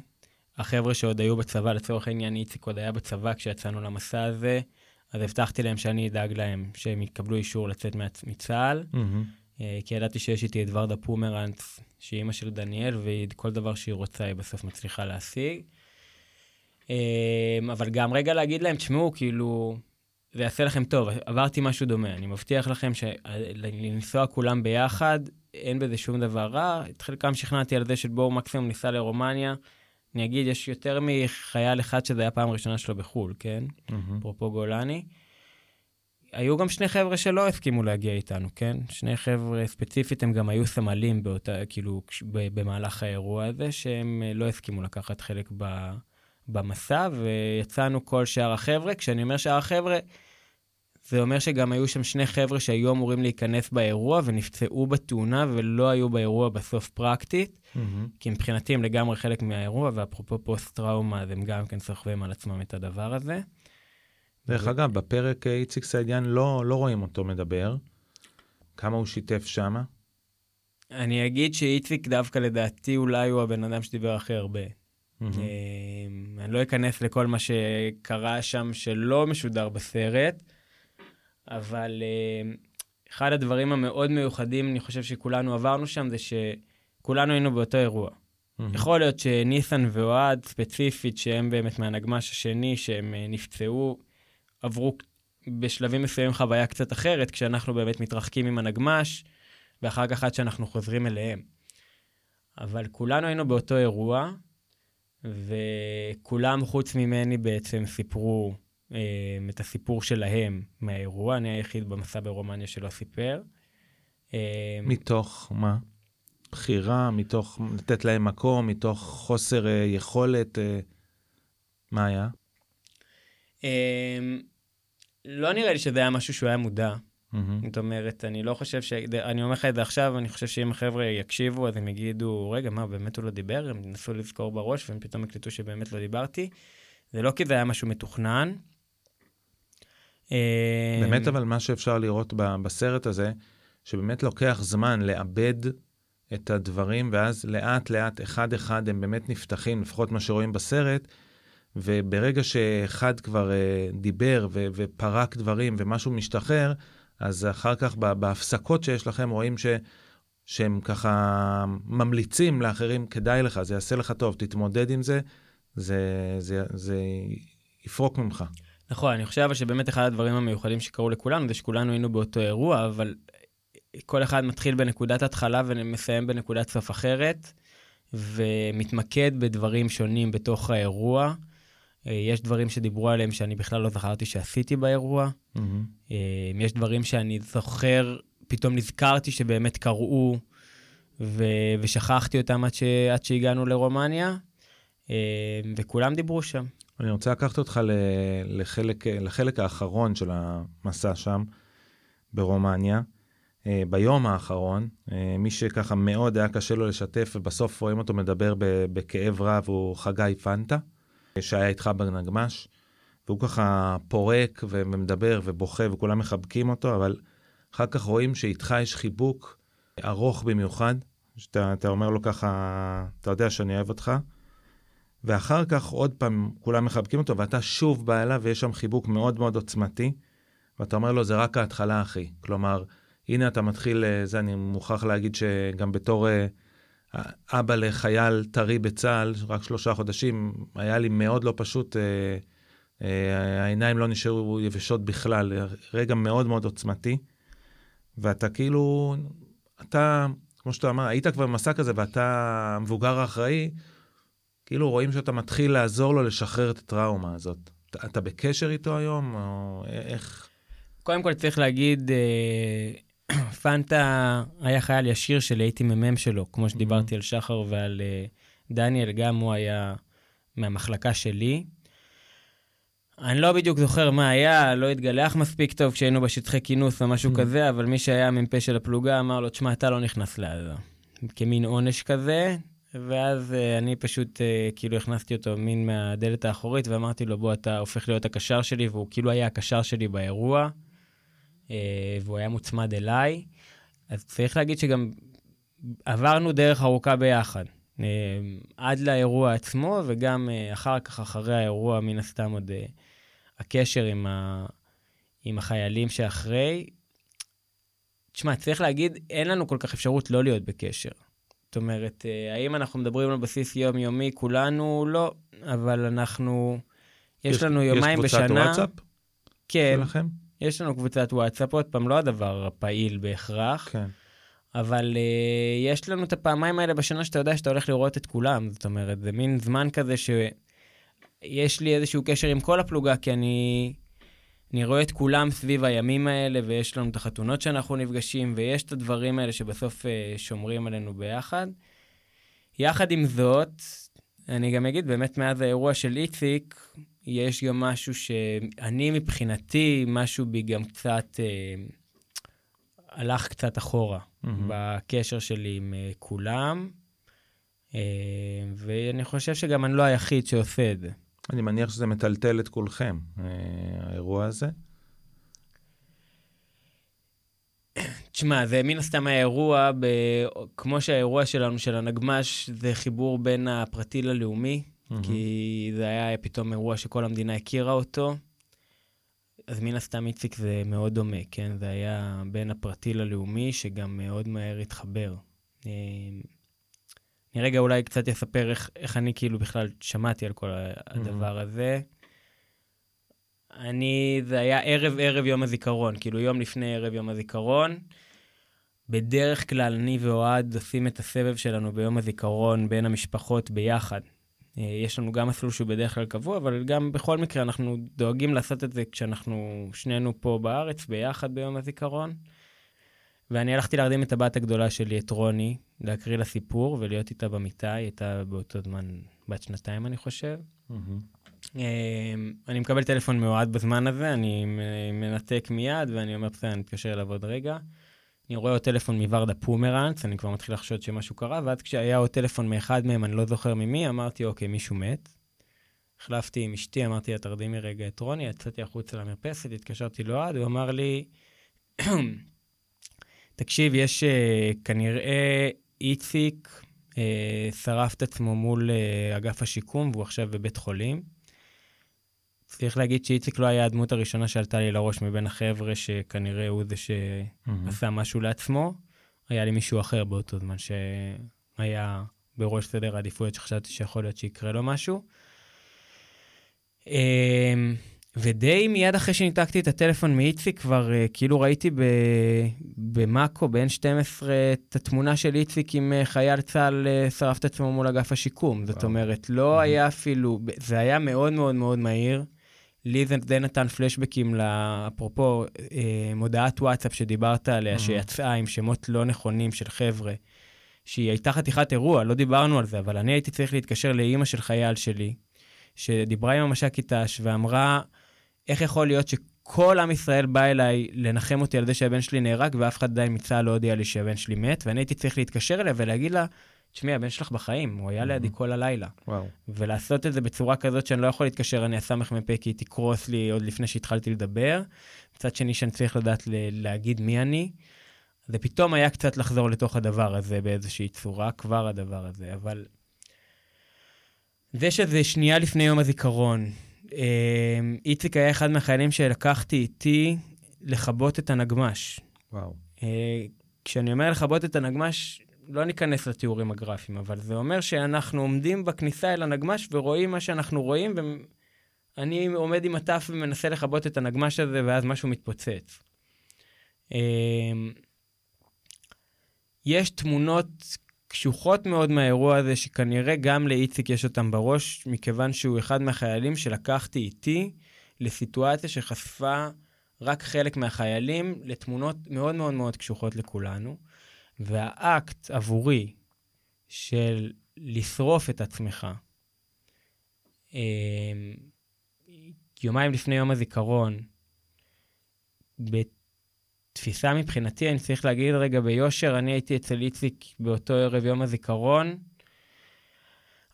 החבר'ה שעוד היו בצבא, לצורך העניין איציק עוד היה בצבא כשיצאנו למסע הזה, אז הבטחתי להם שאני אדאג להם שהם יקבלו אישור לצאת מצה"ל, כי ידעתי שיש איתי את דבר דה פומרנץ, שהיא אמא של דניאל, וכל דבר שהיא רוצה היא בסוף מצליחה להשיג. אבל גם רגע להגיד להם, תשמעו, כאילו, זה יעשה לכם טוב, עברתי משהו דומה, אני מבטיח לכם שלנסוע כולם ביחד, אין בזה שום דבר רע, את חלקם שכנעתי על זה של בואו מקסימום ניסע לרומניה, אני אגיד, יש יותר מחייל אחד שזה היה פעם ראשונה שלו בחול, כן? פרופו גולני. היו גם שני חבר'ה שלא הסכימו להגיע איתנו, כן? שני חבר'ה ספציפית, הם גם היו סמלים באותה, כאילו, במהלך האירוע הזה, שהם לא הסכימו לקחת חלק במסע, ויצאנו כל שאר החבר'ה. כשאני אומר שאר החבר'ה, זה אומר שגם היו שם שני חבר'ה שהיו אמורים להיכנס באירוע, ונפצעו בתאונה, ולא היו באירוע בסוף פרקטית, כי מבחינתי הם לגמרי חלק מהאירוע, ואפרופו פוסט-טראומה, אז הם גם כן סוחבים על עצמם את הדבר הזה. דרך אגב, בפרק איציק סעידיאן לא רואים אותו מדבר, כמה הוא שיתף שמה? אני אגיד שאיציק דווקא לדעתי אולי הוא הבן אדם שדיבר אחרי הרבה. אני לא אכנס לכל מה שקרה שם שלא משודר בסרט, אבל אחד הדברים המאוד מיוחדים, אני חושב שכולנו עברנו שם, זה שכולנו היינו באותו אירוע. יכול להיות שניסן ואועד ספציפית, שהם באמת מהנגמש השני, שהם נפצעו, עברו בשלבים מסוימים חוויה קצת אחרת, כשאנחנו באמת מתרחקים עם הנגמש, ואחר כך עד שאנחנו חוזרים אליהם. אבל כולנו היינו באותו אירוע, וכולם חוץ ממני בעצם סיפרו את הסיפור שלהם מהאירוע. אני היחיד במסע ברומניה שלא סיפר. מתוך מה? בחירה, מתוך לתת להם מקום, מתוך חוסר יכולת. מה היה? לא נראה לי שזה היה משהו שהוא היה מודע. זאת אומרת, אני לא חושב אני אומר לך את זה עכשיו, אני חושב שאם החבר'ה יקשיבו, אז הם יגידו, רגע, מה, באמת הוא לא דיבר? הם נסו לזכור בראש, והם פתאום הקליטו שבאמת לא דיברתי. זה לא כי זה היה משהו מתוכנן. באמת, אבל מה שאפשר לראות בסרט הזה, שבאמת לוקח זמן לאבד את הדברים, ואז לאט לאט, אחד אחד, הם באמת נפתחים, לפחות מה שרואים בסרט, וברגע שאחד כבר דיבר ופרק דברים ומשהו משתחרר, אז אחר כך בהפסקות שיש לכם רואים שהם ככה ממליצים לאחרים, כדאי לך, זה יעשה לך טוב, תתמודד עם זה, זה יפרוק ממך. נכון, אני חושב שבאמת אחד הדברים המיוחדים שקרו לכולנו, זה שכולנו היינו באותו אירוע, אבל כל אחד מתחיל בנקודת התחלה ומסיים בנקודת סוף אחרת, ומתמקד בדברים שונים בתוך האירוע. יש דברים שדיברו עליהם שאני בכלל לא זכרתי שעשיתי באירוע. יש דברים שאני זוכר, פתאום נזכרתי שבאמת קראו, ושכחתי אותם עד שהגענו לרומניה, וכולם דיברו שם. אני רוצה לקחת אותך לחלק האחרון של המסע שם, ברומניה. ביום האחרון, מי שככה מאוד היה קשה לו לשתף, ובסוף רואים אותו מדבר בכאב רב, הוא חגי פנטה, שהיה איתך בנגמש, והוא ככה פורק ומדבר ובוכה, וכולם מחבקים אותו, אבל אחר כך רואים שאיתך יש חיבוק ארוך במיוחד, שאתה אומר לו ככה, אתה יודע שאני אוהב אותך, ואחר כך עוד פעם כולם מחבקים אותו, ואתה שוב בא אליו, ויש שם חיבוק מאוד מאוד עוצמתי, ואתה אומר לו, זה רק ההתחלה אחי, כלומר, הנה אתה מתחיל, זה אני מוכרח להגיד שגם בתור אבא לחייל טרי בצהל, רק 3 חודשים, היה לי מאוד לא פשוט, העיניים לא נשארו יבשות בכלל, רגע מאוד מאוד עוצמתי, ואתה כאילו, אתה, כמו שאתה אמר, היית כבר במסע כזה, ואתה מבוגר האחראי, כאילו רואים שאתה מתחיל לעזור לו לשחרר את הטראומה הזאת. אתה בקשר איתו היום, או איך? קודם כל צריך להגיד, פנטה היה חייל ישיר שלי, הייתי ממם שלו, כמו שדיברתי על שחר ועל דניאל, גם הוא היה מהמחלקה שלי. אני לא בדיוק זוכר מה היה, לא התגלח מספיק טוב כשהיינו בשטחי כינוס או משהו כזה, אבל מי שהיה המ"פ של הפלוגה אמר לו, תשמע, אתה לא נכנס לעזה. כמין עונש כזה, ואז אני פשוט כאילו הכנסתי אותו מין מהדלת האחורית, ואמרתי לו, בוא, אתה הופך להיות הקשר שלי, והוא כאילו היה הקשר שלי באירוע, והוא היה מוצמד אליי. אז צריך להגיד שגם עברנו דרך ארוכה ביחד, עד לאירוע עצמו, וגם אחר כך, אחרי האירוע, מן הסתם עוד הקשר עם החיילים שאחרי. תשמע, צריך להגיד, אין לנו כל כך אפשרות לא להיות בקשר. זאת אומרת, האם אנחנו מדברים על בסיס יומיומי? כולנו לא, אבל אנחנו, יש לנו יומיים בשנה. יש קבוצת וואטסאפ? כן, שלכם? יש לנו קבוצת וואטסאפ, עוד פעם לא הדבר הפעיל בהכרח, כן. אבל יש לנו את הפעמיים האלה בשנה שאתה יודע שאתה הולך לראות את כולם, זאת אומרת, זה מין זמן כזה שיש לי איזשהו קשר עם כל הפלוגה, כי אני רואה את כולם סביב הימים האלה, ויש לנו את החתונות שאנחנו נפגשים, ויש את הדברים האלה שבסוף שומרים עלינו ביחד. יחד עם זאת, אני גם אגיד, באמת מאז האירוע של איציק, יש גם משהו שאני מבחינתי, משהו בי גם קצת, הלך קצת אחורה, בקשר שלי עם כולם, ואני חושב שגם אני לא היחיד שעושה את זה. אני מניח שזה מטלטל את כולכם, האירוע הזה. תשמע, זה מן הסתם האירוע, כמו שהאירוע שלנו, של הנגמש, זה חיבור בין הפרטי ללאומי, כי זה היה פתאום אירוע שכל המדינה הכירה אותו, אז מן הסתם איציק זה מאוד דומה, כן? זה היה בין הפרטי ללאומי, שגם מאוד מהר התחבר. אני רגע אולי קצת אספר איך אני כאילו בכלל שמעתי על כל הדבר הזה. זה היה ערב יום הזיכרון, כאילו יום לפני ערב יום הזיכרון. בדרך כלל אני ואוהד עושים את הסבב שלנו ביום הזיכרון בין המשפחות ביחד. יש לנו גם אפילו שהוא בדרך כלל קבוע, אבל גם בכל מקרה אנחנו דואגים לעשות את זה כשאנחנו שנינו פה בארץ ביחד ביום הזיכרון. ואני הלכתי להרדים את הבת הגדולה שלי, את רוני, להקריא לסיפור ולהיות איתה במיטה, היא הייתה באותו זמן בת 2 אני חושב. אני מקבל טלפון מיועד בזמן הזה, אני מנתק מיד ואני אומר, בסדר, אני מתקשר אליו עוד רגע. אני רואה עוד טלפון מדבר דה פומרנץ, אני כבר מתחיל לחשוד שמשהו קרה, ואז כשהיה עוד טלפון מאחד מהם, אני לא זוכר ממי, אמרתי, אוקיי, מישהו מת. החלפתי עם אשתי, אמרתי, תרדימי רגע את רוני, יצאתי החוצה למרפסת, התקשרתי ליועד, הוא אמר לי, תקשיב, יש כנראה איציק שרף את עצמו מול אגף השיקום, והוא עכשיו בבית חולים. צריך להגיד שאיציק לא היה הדמות הראשונה שעלתה לי לראש מבין החבר'ה, שכנראה הוא זה שעשה משהו לעצמו. היה לי מישהו אחר באותו זמן שהיה בראש סדר העדיפויות, שחשבתי שיכול להיות שיקרה לו משהו. ודי מיד אחרי שניתקתי את הטלפון מאיציק, כבר כאילו ראיתי במאקו, ב-N12, את התמונה של איציק עם חייל צהל שרף את עצמו מול אגף השיקום. זאת אומרת, לא היה אפילו, זה היה מאוד מאוד מאוד מהיר. לי זה נתן פלשבקים, אפרופו מודעת וואטסאפ שדיברת עליה, שיצאה עם שמות לא נכונים של חבר'ה, שהיא הייתה חתיכת אירוע, לא דיברנו על זה, אבל אני הייתי צריך להתקשר לאימא של חייל שלי, שדיברה עם המש"ק איתש ואמרה, איך יכול להיות שכל עם ישראל בא אליי לנחם אותי על זה שהבן שלי נהרג, ואף אחד עדיין מצה"ל לא הודיע לי שהבן שלי מת, ואני הייתי צריך להתקשר אליה ולהגיד לה, תשמעי, הבן שלך בחיים, הוא היה לידי כל הלילה. וואו. ולעשות את זה בצורה כזאת שאני לא יכול להתקשר, אני אסמך מפה, כי היא תקרוס לי עוד לפני שהתחלתי לדבר, מצד שני שאני צריך לדעת להגיד מי אני, זה פתאום היה קצת לחזור לתוך הדבר הזה, באיזושהי צורה, כבר הדבר הזה, אבל זה שזה שנייה לפני יום הזיכרון, איציק היה אחד מהחיילים שלקחתי איתי לכבות את הנגמש. וואו. כשאני אומר לכבות את הנגמש, לא ניכנס לתיאורים הגרפיים, אבל זה אומר שאנחנו עומדים בכניסה אל הנגמש ורואים מה שאנחנו רואים, ואני עומד עם הטף ומנסה לכבות את הנגמש הזה, ואז משהו מתפוצץ. יש תמונות קשוחות מאוד מהאירוע הזה, שכנראה גם לאיציק יש אותם בראש, מכיוון שהוא אחד מהחיילים שלקחתי איתי, לסיטואציה שחשפה רק חלק מהחיילים, לתמונות מאוד מאוד מאוד קשוחות לכולנו, והאקט עבורי, של לשרוף את עצמך, יומיים לפני יום הזיכרון, תפיסה מבחינתי, אני צריך להגיד רגע ביושר, אני הייתי אצל איציק באותו ערב יום הזיכרון,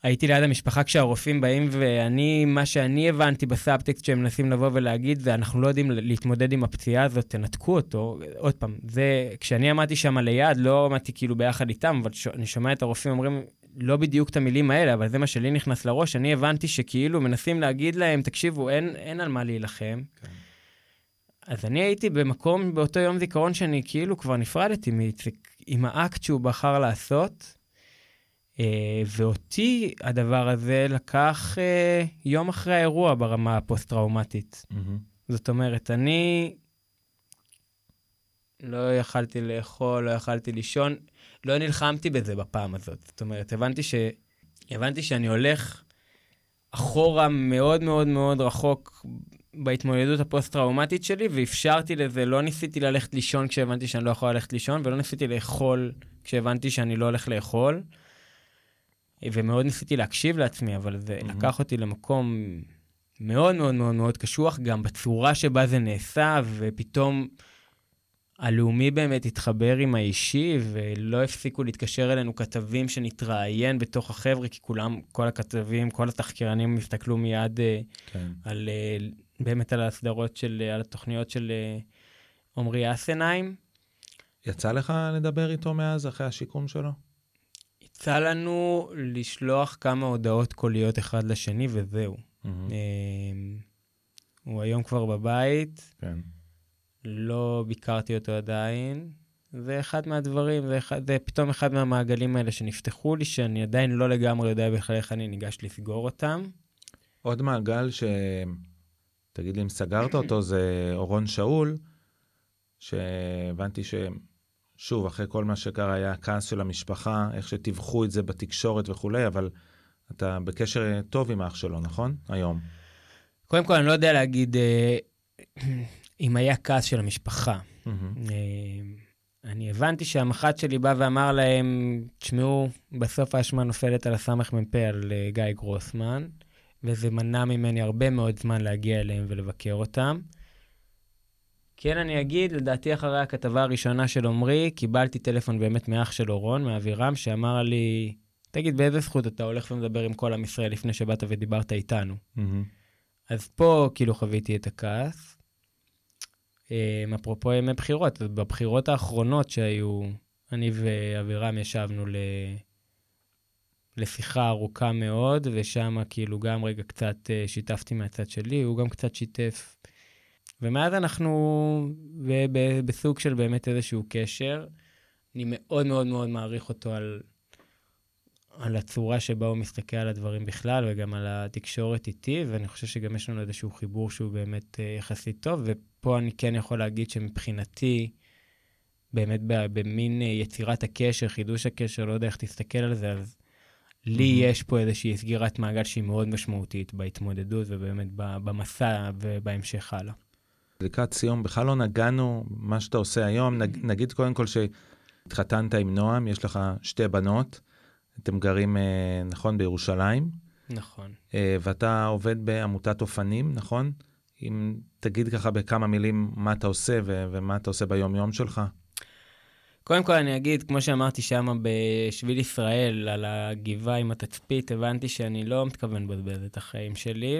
הייתי ליד המשפחה כשהרופאים באים, ואני, מה שאני הבנתי בסאבטקסט שהם מנסים לבוא ולהגיד, זה אנחנו לא יודעים להתמודד עם הפציעה הזאת, תנתקו אותו, עוד פעם, זה, כשאני עמדתי שם ליד, לא עמדתי כאילו ביחד איתם, אבל אני שומע את הרופאים אומרים, לא בדיוק את המילים האלה, אבל זה מה שלי נכנס לראש, אני הבנתי שכאילו מנסים להגיד להם, תקשיבו, אין על מה להילחם. כן. אז אני הייתי במקום, באותו יום זיכרון, שאני כאילו כבר נפרדתי עם האקט שהוא בחר לעשות, ואותי הדבר הזה לקח יום אחרי האירוע ברמה הפוסט-טראומטית. זאת אומרת, אני לא יכלתי לאכול, לא יכלתי לישון, לא נלחמתי בזה בפעם הזאת. זאת אומרת, הבנתי שאני הולך אחורה מאוד מאוד מאוד רחוק בהתמודדות הפוסט-טראומטית שלי, ואפשרתי לזה, לא ניסיתי ללכת לישון כשהבנתי שאני לא יכול ללכת לישון, ולא ניסיתי לאכול כשהבנתי שאני לא הולך לאכול, ומאוד ניסיתי להקשיב לעצמי, אבל זה לקח אותי למקום מאוד מאוד מאוד מאוד קשוח, גם בצורה שבה זה נעשה, ופתאום הלאומי באמת התחבר עם האישי, ולא הפסיקו להתקשר אלינו כתבים שנתראיין בתוך החבר'ה, כי כולם, כל הכתבים, כל התחקירנים הסתכלו מיד על, באמת על הסדרות של, על התוכניות של עומרי אסיניים. יצא לך לדבר איתו מאז אחרי השיקום שלו? יצא לנו לשלוח כמה הודעות קוליות אחד לשני וזהו. הוא היום כבר בבית. כן. לא ביקרתי אותו עדיין. זה אחד מהדברים, זה פתאום אחד מהמעגלים האלה שנפתחו לי, שאני עדיין לא לגמרי יודע בכלל איך אני ניגש לסגור אותם. עוד מעגל תגיד לי אם סגרת אותו, זה אורון שאול, שהבנתי שוב, אחרי כל מה שקרה היה הכעס של המשפחה, איך שתבחו את זה בתקשורת וכולי, אבל אתה בקשר טוב עם האח שלו, נכון? היום. קודם כל, אני לא יודע להגיד אם היה כעס של המשפחה. אני הבנתי שהמח"ט שלי בא ואמר להם, תשמעו, בסוף האשמה נופלת על הסמ"פ, על גיא גרוסמן, וזה מנע ממני הרבה מאוד זמן להגיע אליהם ולבקר אותם. כן, אני אגיד, לדעתי אחרי הכתבה הראשונה של עומרי, קיבלתי טלפון באמת מאח של אורון, מאבירם, שאמר לי, תגיד, באיזה זכות אתה הולך ומדבר עם כל עם ישראל לפני שבאת ודיברת איתנו? אז פה כאילו חוויתי את הכעס. אפרופו ימי בחירות, בבחירות האחרונות שהיו, אני ואבירם ישבנו לשיחה ארוכה מאוד, ושם כאילו גם רגע קצת שיתפתי מהצד שלי, הוא גם קצת שיתף. ומאז אנחנו בסוג של באמת איזשהו קשר. אני מאוד מאוד מאוד מעריך אותו על הצורה שבה הוא מסתכל על הדברים בכלל, וגם על התקשורת איתי, ואני חושב שגם יש לנו איזשהו חיבור שהוא באמת יחסית טוב, ופה אני כן יכול להגיד שמבחינתי, באמת במין יצירת הקשר, חידוש הקשר, לא יודע איך תסתכל על זה, אז לי יש פה איזושהי סגירת מעגל שהיא מאוד משמעותית בהתמודדות, ובאמת במסע ובהמשך הלאה. לקראת סיום, בכלל לא נגענו מה שאתה עושה היום, נגיד קודם כל שהתחתנת עם נועם, יש לך שתי בנות, אתם גרים, נכון, בירושלים. נכון. ואתה עובד בעמותת אופנים, נכון? אם תגיד ככה בכמה מילים מה אתה עושה ומה אתה עושה ביום-יום שלך. קודם כל אני אגיד, כמו שאמרתי שמה בשביל ישראל, על הגבעה עם התצפית, הבנתי שאני לא מתכוון בזבז את החיים שלי,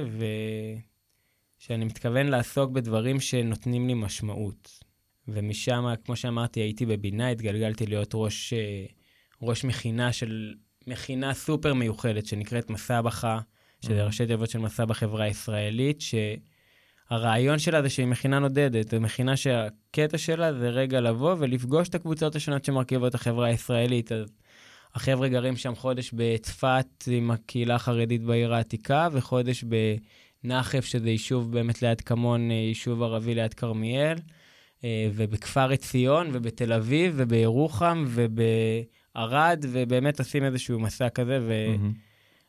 ושאני מתכוון לעסוק בדברים שנותנים לי משמעות. ומשם, כמו שאמרתי, הייתי בבינה, התגלגלתי להיות ראש מכינה של מכינה סופר מיוחדת שנקראת מסע בכה, שזה ראשי תיבות של מסע בחברה הישראלית, שהרעיון שלה זה שהיא מכינה נודדת, זו מכינה שהקטע שלה זה רגע לבוא ולפגוש את הקבוצות השונות שמרכיבות החברה הישראלית. אז החבר'ה גרים שם חודש בצפת עם הקהילה החרדית בעיר העתיקה, וחודש בנחף, שזה יישוב באמת ליד כמון, יישוב ערבי ליד כרמיאל, ובכפר עציון, ובתל אביב, ובירוחם, ערד, ובאמת עושים איזשהו מסע כזה,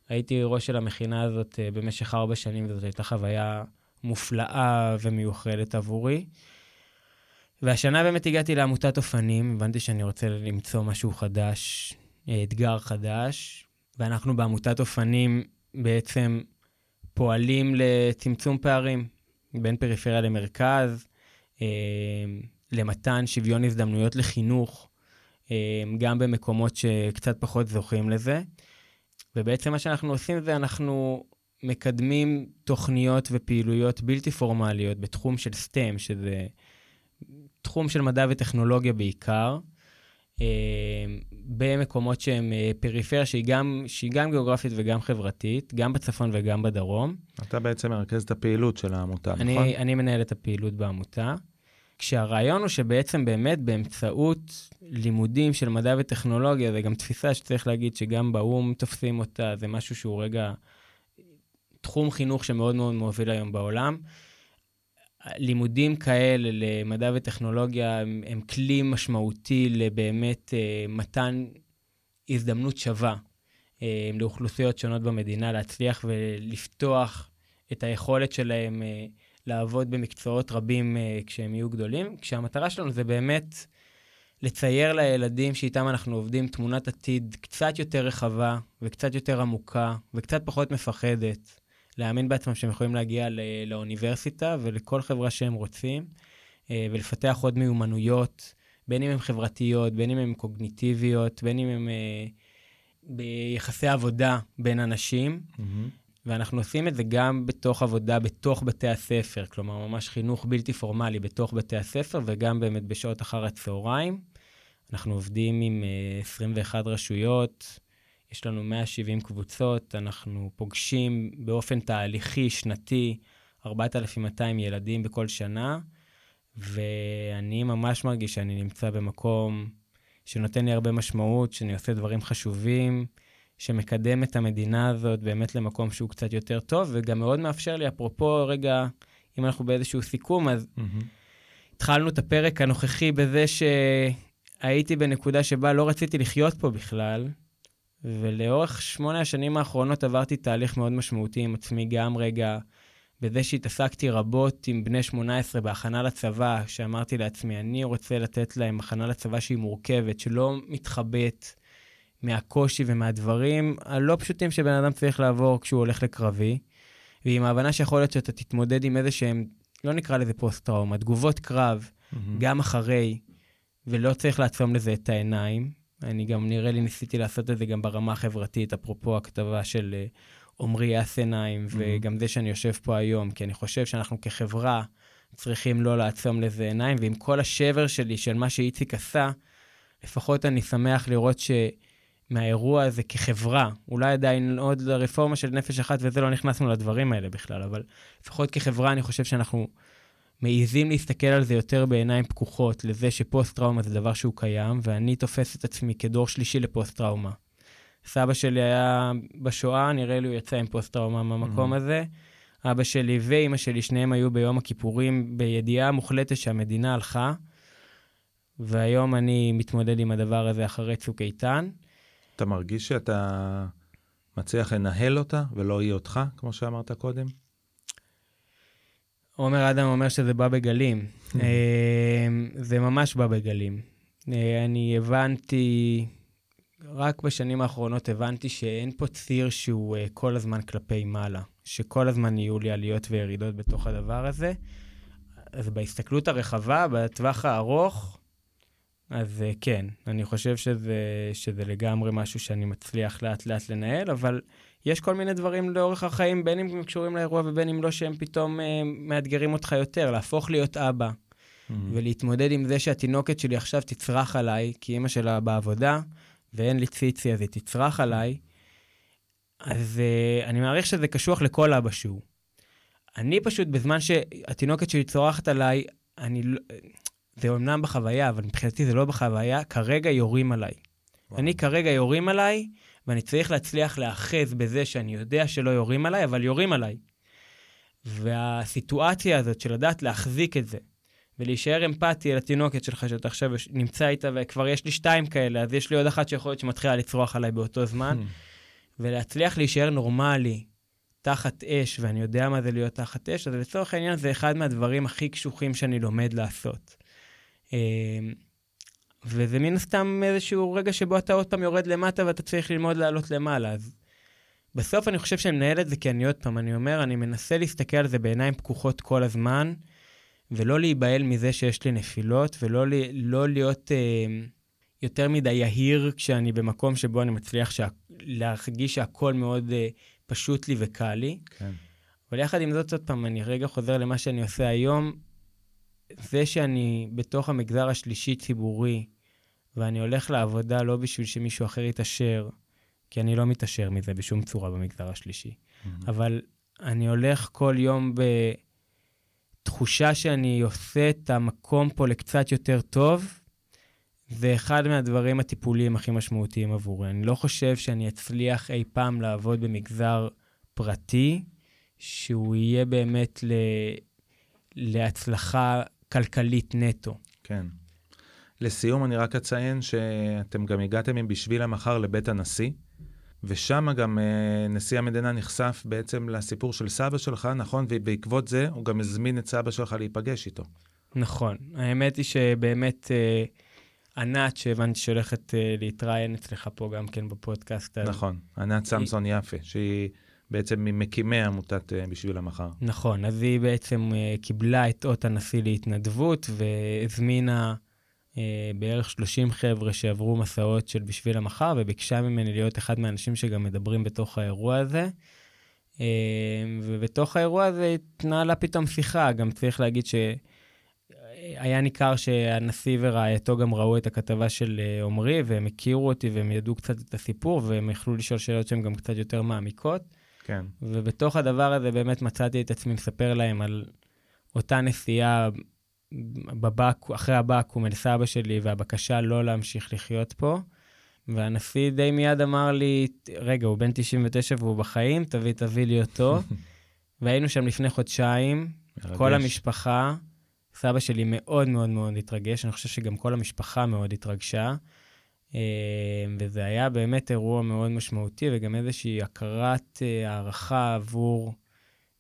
והייתי ראש של המכינה הזאת במשך 4 שנים, וזאת הייתה חוויה מופלאה ומיוחדת עבורי. והשנה באמת הגעתי לעמותת אופנים, הבנתי שאני רוצה למצוא משהו חדש, אתגר חדש, ואנחנו בעמותת אופנים בעצם פועלים לצמצום פערים, בין פריפריה למרכז, למתן שוויון הזדמנויות לחינוך, גם במקומות שקצת פחות זוכים לזה, ובעצם מה שאנחנו עושים זה אנחנו מקדמים תוכניות ופעילויות בלתי פורמליות בתחום של STEM, שזה תחום של מדע וטכנולוגיה בעיקר, במקומות שהם פריפריה, שהיא גם גיאוגרפית וגם חברתית, גם בצפון וגם בדרום. אתה בעצם מרכז את הפעילות של העמותה, נכון? אני מנהל את הפעילות בעמותה, כשהרעיון הוא שבעצם באמת באמצעות לימודים של מדע וטכנולוגיה, זה גם תפיסה שצריך להגיד שגם באום תופסים אותה, זה משהו שהוא רגע תחום חינוך שמאוד מאוד מוביל היום בעולם. לימודים כאלה למדע וטכנולוגיה הם כלי משמעותי לבאמת מתן הזדמנות שווה לאוכלוסיות שונות במדינה, להצליח ולפתוח את היכולת שלהם לעבוד במקצועות רבים כשהם יהיו גדולים, כשהמטרה שלנו זה באמת לצייר לילדים שאיתם אנחנו עובדים תמונת עתיד קצת יותר רחבה וקצת יותר עמוקה וקצת פחות מפחדת, להאמין בעצמם שהם יכולים להגיע לאוניברסיטה ולכל חברה שהם רוצים, ולפתח עוד מיומנויות, בין אם הן חברתיות, בין אם הן קוגניטיביות, בין אם הן ביחסי עבודה בין אנשים, ואנחנו עושים את זה גם בתוך עבודה, בתוך בתי הספר, כלומר ממש חינוך בלתי פורמלי בתוך בתי הספר, וגם באמת בשעות אחר הצהריים. אנחנו עובדים עם 21 רשויות, יש לנו 170 קבוצות, אנחנו פוגשים באופן תהליכי, שנתי, 4,200 ילדים בכל שנה, ואני ממש מרגיש שאני נמצא במקום שנותן לי הרבה משמעות, שאני עושה דברים חשובים, שמקדם את המדינה הזאת באמת למקום שהוא קצת יותר טוב, וגם מאוד מאפשר לי, אפרופו רגע, אם אנחנו באיזשהו סיכום, אז התחלנו את הפרק הנוכחי בזה שהייתי בנקודה שבה לא רציתי לחיות פה בכלל, ולאורך 8 השנים האחרונות עברתי תהליך מאוד משמעותי עם עצמי, גם רגע בזה שהתעסקתי רבות עם בני 18 בהכנה לצבא, שאמרתי לעצמי, אני רוצה לתת להם הכנה לצבא שהיא מורכבת, שלא מתחבאת מהקושי ומהדברים הלא פשוטים שבן אדם צריך לעבור כשהוא הולך לקרבי, ועם ההבנה שיכול להיות שאתה תתמודד עם איזה שהם, לא נקרא לזה פוסט-טראומה, תגובות קרב, גם אחרי, ולא צריך לעצום לזה את העיניים. אני גם נראה לי ניסיתי לעשות את זה גם ברמה החברתית, אפרופו הכתבה של עומרי אסיניים, וגם זה שאני יושב פה היום, כי אני חושב שאנחנו כחברה צריכים לא לעצום לזה עיניים, ועם כל השבר שלי של מה שאיציק עשה, לפחות אני שמח לראות שמהאירוע הזה כחברה, אולי עדיין עוד לרפורמה של נפש אחת, וזה לא נכנסנו לדברים האלה בכלל, אבל לפחות כחברה אני חושב שאנחנו מעיזים להסתכל על זה יותר בעיניים פקוחות, לזה שפוסט-טראומה זה דבר שהוא קיים, ואני תופס את עצמי כדור שלישי לפוסט-טראומה. סבא שלי היה בשואה, נראה לי הוא יצא עם פוסט-טראומה מהמקום הזה. אבא שלי ואמא שלי, שניהם היו ביום הכיפורים, בידיעה מוחלטת שהמדינה הלכה, והיום אני מתמודד עם הדבר הזה אחרי צוק איתן. אתה מרגיש שאתה מצליח לנהל אותה, ולא יהיה אותך, כמו שאמרת קודם? עומר אדם אומר שזה בא בגלים, זה ממש בא בגלים. אני הבנתי, רק בשנים האחרונות הבנתי שאין פה ציר שהוא כל הזמן כלפי מעלה, שכל הזמן יהיו לי עליות וירידות בתוך הדבר הזה, אז בהסתכלות הרחבה, בטווח הארוך, אז כן, אני חושב שזה לגמרי משהו שאני מצליח לאט לאט לנהל, אבל יש כל מיני דברים לאורך החיים, בין אם קשורים לאירוע ובין אם לא, שהם פתאום מאתגרים אותך יותר, להפוך להיות אבא, ולהתמודד עם זה שהתינוקת שלי עכשיו תצרח עליי, כי אמא שלה בעבודה, ואין לי ציצי, אז היא תצרח עליי, אז אני מעריך שזה קשוח לכל אבא שהוא. אני פשוט, בזמן שהתינוקת שלי צורחת עליי, זה אומנם בחוויה, אבל מבחינתי זה לא בחוויה, כרגע יורים עליי. אני כרגע יורים עליי, ואני צריך להצליח לאחז בזה שאני יודע שלא יורים עליי, אבל יורים עליי. והסיטואציה הזאת של לדעת להחזיק את זה, ולהישאר אמפתי אל התינוקת שלך, שאתה עכשיו נמצא איתה, וכבר יש לי 2 כאלה, אז יש לי עוד אחת שיכול להיות שמתחילה לצרוח עליי באותו זמן, ולהצליח להישאר נורמלי, תחת אש, ואני יודע מה זה להיות תחת אש, אז לצורך העניין זה אחד מהדברים הכי קשוחים שאני לומד לעשות. וזה מן סתם איזשהו רגע שבו אתה עוד פעם יורד למטה, ואתה צריך ללמוד לעלות למעלה. אז בסוף אני חושב שאני מנהל את זה, כי אני עוד פעם, אני אומר, אני מנסה להסתכל על זה בעיניים פקוחות כל הזמן, ולא להיבהל מזה שיש לי נפילות, ולא לא להיות יותר מדי יהיר, כשאני במקום שבו אני מצליח להרגיש שהכל מאוד פשוט לי וקל לי. כן. אבל יחד עם זאת, עוד פעם, אני רגע חוזר למה שאני עושה היום, זה שאני בתוך המגזר השלישי ציבורי, ואני הולך לעבודה לא בשביל שמישהו אחר יתאשר, כי אני לא מתאשר מזה בשום צורה במגזר השלישי. אבל אני הולך כל יום בתחושה שאני עושה את המקום פה לקצת יותר טוב, זה אחד מהדברים הטיפוליים הכי משמעותיים עבורי. אני לא חושב שאני אצליח אי פעם לעבוד במגזר פרטי, שהוא יהיה באמת להצלחה כלכלית נטו. כן. לסיום אני רק אציין שאתם גם הגעתם עם בשביל המחר לבית הנשיא, ושם גם נשיא המדינה נחשף בעצם לסיפור של סבא שלך, נכון? ובעקבות זה הוא גם הזמין את סבא שלך להיפגש איתו. נכון. האמת היא שבאמת... ענת, שהבנתי שהולכת להתראיין אצלך פה גם כן בפודקאסט. נכון, ענת סמסון יפה, שהיא בעצם ממקימי עמותת בשביל המחר. נכון, אז היא בעצם קיבלה את אות הנשיא להתנדבות, והזמינה בערך 30 חבר'ה שעברו מסעות של בשביל המחר, וביקשה ממני להיות אחד מהאנשים שגם מדברים בתוך האירוע הזה. ובתוך האירוע הזה התנהלה פתאום שיחה, גם צריך להגיד ש... היה ניכר שהנשיא ורעייתו גם ראו את הכתבה של עומרי, והם הכירו אותי והם ידעו קצת את הסיפור, והם יכלו לשאול שאלות שהן גם קצת יותר מעמיקות. כן. ובתוך הדבר הזה באמת מצאתי את עצמי מספר להם על אותה נסיעה אחרי הבקו"ם אל סבא שלי, והבקשה לא להמשיך לחיות פה. והנשיא די מיד אמר לי, רגע, הוא בן 99 והוא בחיים, תביא לי אותו. והיינו שם לפני חודשיים, מרגש. כל המשפחה, סבא שלי מאוד מאוד מאוד התרגש, אני חושב שגם כל המשפחה מאוד התרגשה, וזה היה באמת אירוע מאוד משמעותי, וגם איזושהי הכרת הערכה עבור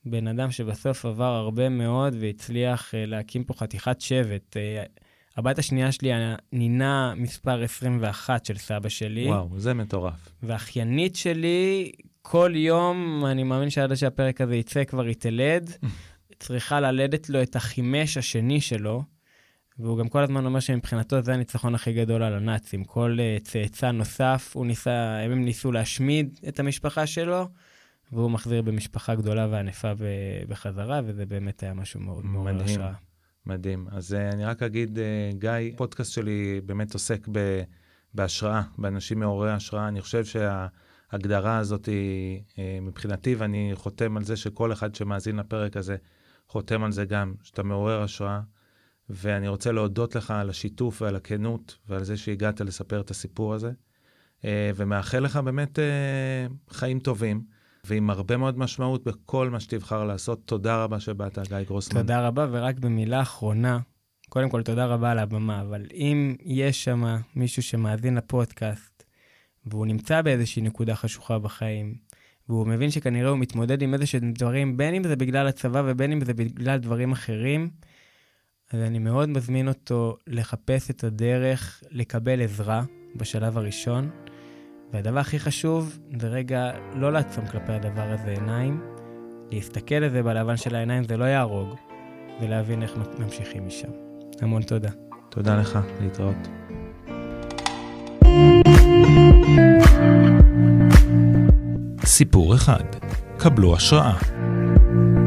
בן אדם שבסוף עבר הרבה מאוד, והצליח להקים פה חתיכת שבט. הבת השנייה שלי נינה מספר 21 של סבא שלי. וואו, זה מטורף. והאחיינית שלי, כל יום, אני מאמין שעד שהפרק הזה יצא כבר יתלד, צריכה ללדת לו את החימש השני שלו, והוא גם כל הזמן אומר שמבחינתו זה הניצחון הכי גדול על הנאצים. כל צאצא נוסף, הם ניסו להשמיד את המשפחה שלו, והוא מחזיר במשפחה גדולה וענפה בחזרה, וזה באמת היה משהו מאוד מאוד השראה. מדהים. אז אני רק אגיד, גיא, הפודקאסט שלי באמת עוסק בהשראה, באנשים מעוררי השראה. אני חושב שההגדרה הזאת היא מבחינתי, ואני חותם על זה שכל אחד שמאזין לפרק הזה, חותם על זה גם, שאתה מעורר השראה, ואני רוצה להודות לך על השיתוף ועל הכנות, ועל זה שהגעת לספר את הסיפור הזה, ומאחל לך באמת חיים טובים, ועם הרבה מאוד משמעות בכל מה שתבחר לעשות. תודה רבה שבאת, גיא גרוסמן. תודה רבה, ורק במילה אחרונה, קודם כל תודה רבה על הבמה, אבל אם יש שם מישהו שמאזין לפודקאסט, והוא נמצא באיזושהי נקודה חשוכה בחיים, והוא מבין שכנראה הוא מתמודד עם איזשהו דברים, בין אם זה בגלל הצבא ובין אם זה בגלל דברים אחרים, אז אני מאוד מזמין אותו לחפש את הדרך, לקבל עזרה בשלב הראשון, והדבר הכי חשוב זה רגע לא לעצום כלפי הדבר הזה עיניים, להסתכל לזה בלבן של העיניים, זה לא יהרוג, ולהבין איך ממשיכים משם. המון תודה. תודה לך, להתראות. סיפור אחד. קבלו השראה.